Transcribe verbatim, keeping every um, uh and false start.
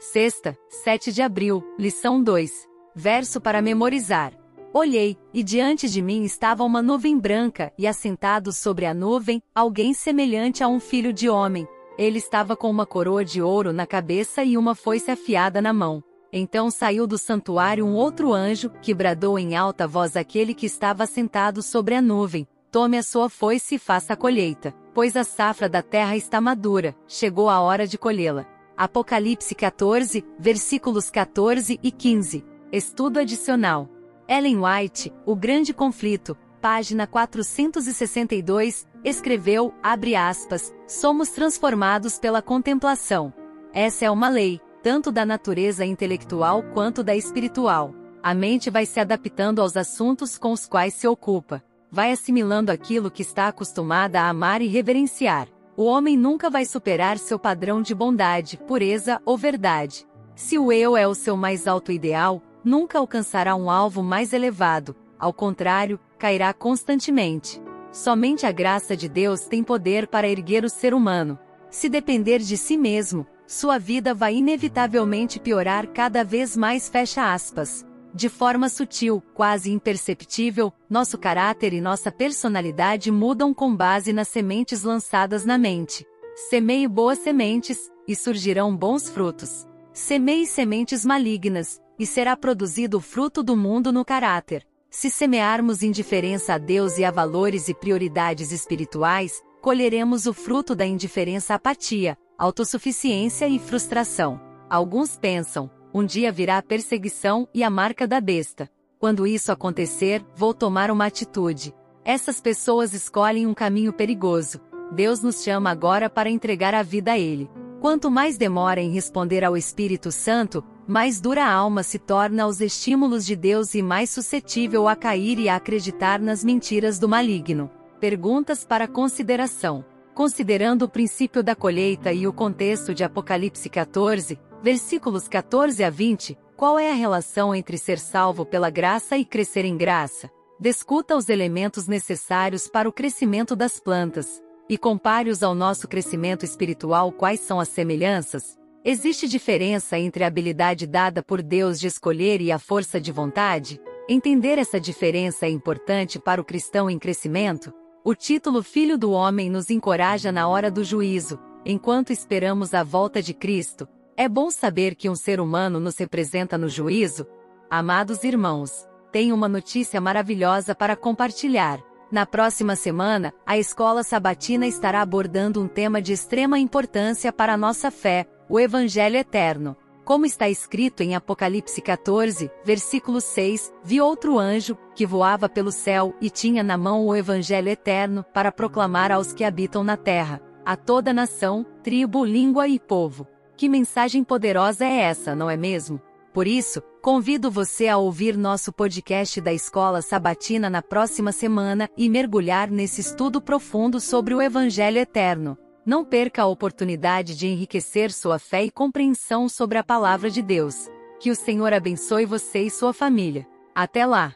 Sexta, sete de abril, lição dois. Verso para memorizar. Olhei, e diante de mim estava uma nuvem branca, e assentado sobre a nuvem, alguém semelhante a um filho de homem. Ele estava com uma coroa de ouro na cabeça e uma foice afiada na mão. Então saiu do santuário um outro anjo, que bradou em alta voz àquele que estava assentado sobre a nuvem: tome a sua foice e faça a colheita, pois a safra da terra está madura, chegou a hora de colhê-la. Apocalipse quatorze, versículos quatorze e quinze. Estudo adicional. Ellen White, O Grande Conflito, página quatrocentos e sessenta e dois, escreveu, abre aspas, somos transformados pela contemplação. Essa é uma lei, tanto da natureza intelectual quanto da espiritual. A mente vai se adaptando aos assuntos com os quais se ocupa. Vai assimilando aquilo que está acostumada a amar e reverenciar. O homem nunca vai superar seu padrão de bondade, pureza ou verdade. Se o eu é o seu mais alto ideal, nunca alcançará um alvo mais elevado, ao contrário, cairá constantemente. Somente a graça de Deus tem poder para erguer o ser humano. Se depender de si mesmo, sua vida vai inevitavelmente piorar cada vez mais, fecha aspas. De forma sutil, quase imperceptível, nosso caráter e nossa personalidade mudam com base nas sementes lançadas na mente. Semeie boas sementes, e surgirão bons frutos. Semeie sementes malignas, e será produzido o fruto do mundo no caráter. Se semearmos indiferença a Deus e a valores e prioridades espirituais, colheremos o fruto da indiferença, apatia, autossuficiência e frustração. Alguns pensam, um dia virá a perseguição e a marca da besta. Quando isso acontecer, vou tomar uma atitude. Essas pessoas escolhem um caminho perigoso. Deus nos chama agora para entregar a vida a Ele. Quanto mais demora em responder ao Espírito Santo, mais dura a alma se torna aos estímulos de Deus e mais suscetível a cair e a acreditar nas mentiras do maligno. Perguntas para consideração. Considerando o princípio da colheita e o contexto de Apocalipse quatorze, versículos quatorze a vinte, qual é a relação entre ser salvo pela graça e crescer em graça? Descuta os elementos necessários para o crescimento das plantas e compare-os ao nosso crescimento espiritual. Quais são as semelhanças? Existe diferença entre a habilidade dada por Deus de escolher e a força de vontade? Entender essa diferença é importante para o cristão em crescimento. O título Filho do Homem nos encoraja na hora do juízo, enquanto esperamos a volta de Cristo. É bom saber que um ser humano nos representa no juízo. Amados irmãos, tenho uma notícia maravilhosa para compartilhar. Na próxima semana, a Escola Sabatina estará abordando um tema de extrema importância para a nossa fé, o Evangelho Eterno. Como está escrito em Apocalipse quatorze, versículo seis, vi outro anjo, que voava pelo céu e tinha na mão o Evangelho Eterno para proclamar aos que habitam na terra, a toda nação, tribo, língua e povo. Que mensagem poderosa é essa, não é mesmo? Por isso, convido você a ouvir nosso podcast da Escola Sabatina na próxima semana e mergulhar nesse estudo profundo sobre o Evangelho Eterno. Não perca a oportunidade de enriquecer sua fé e compreensão sobre a Palavra de Deus. Que o Senhor abençoe você e sua família. Até lá!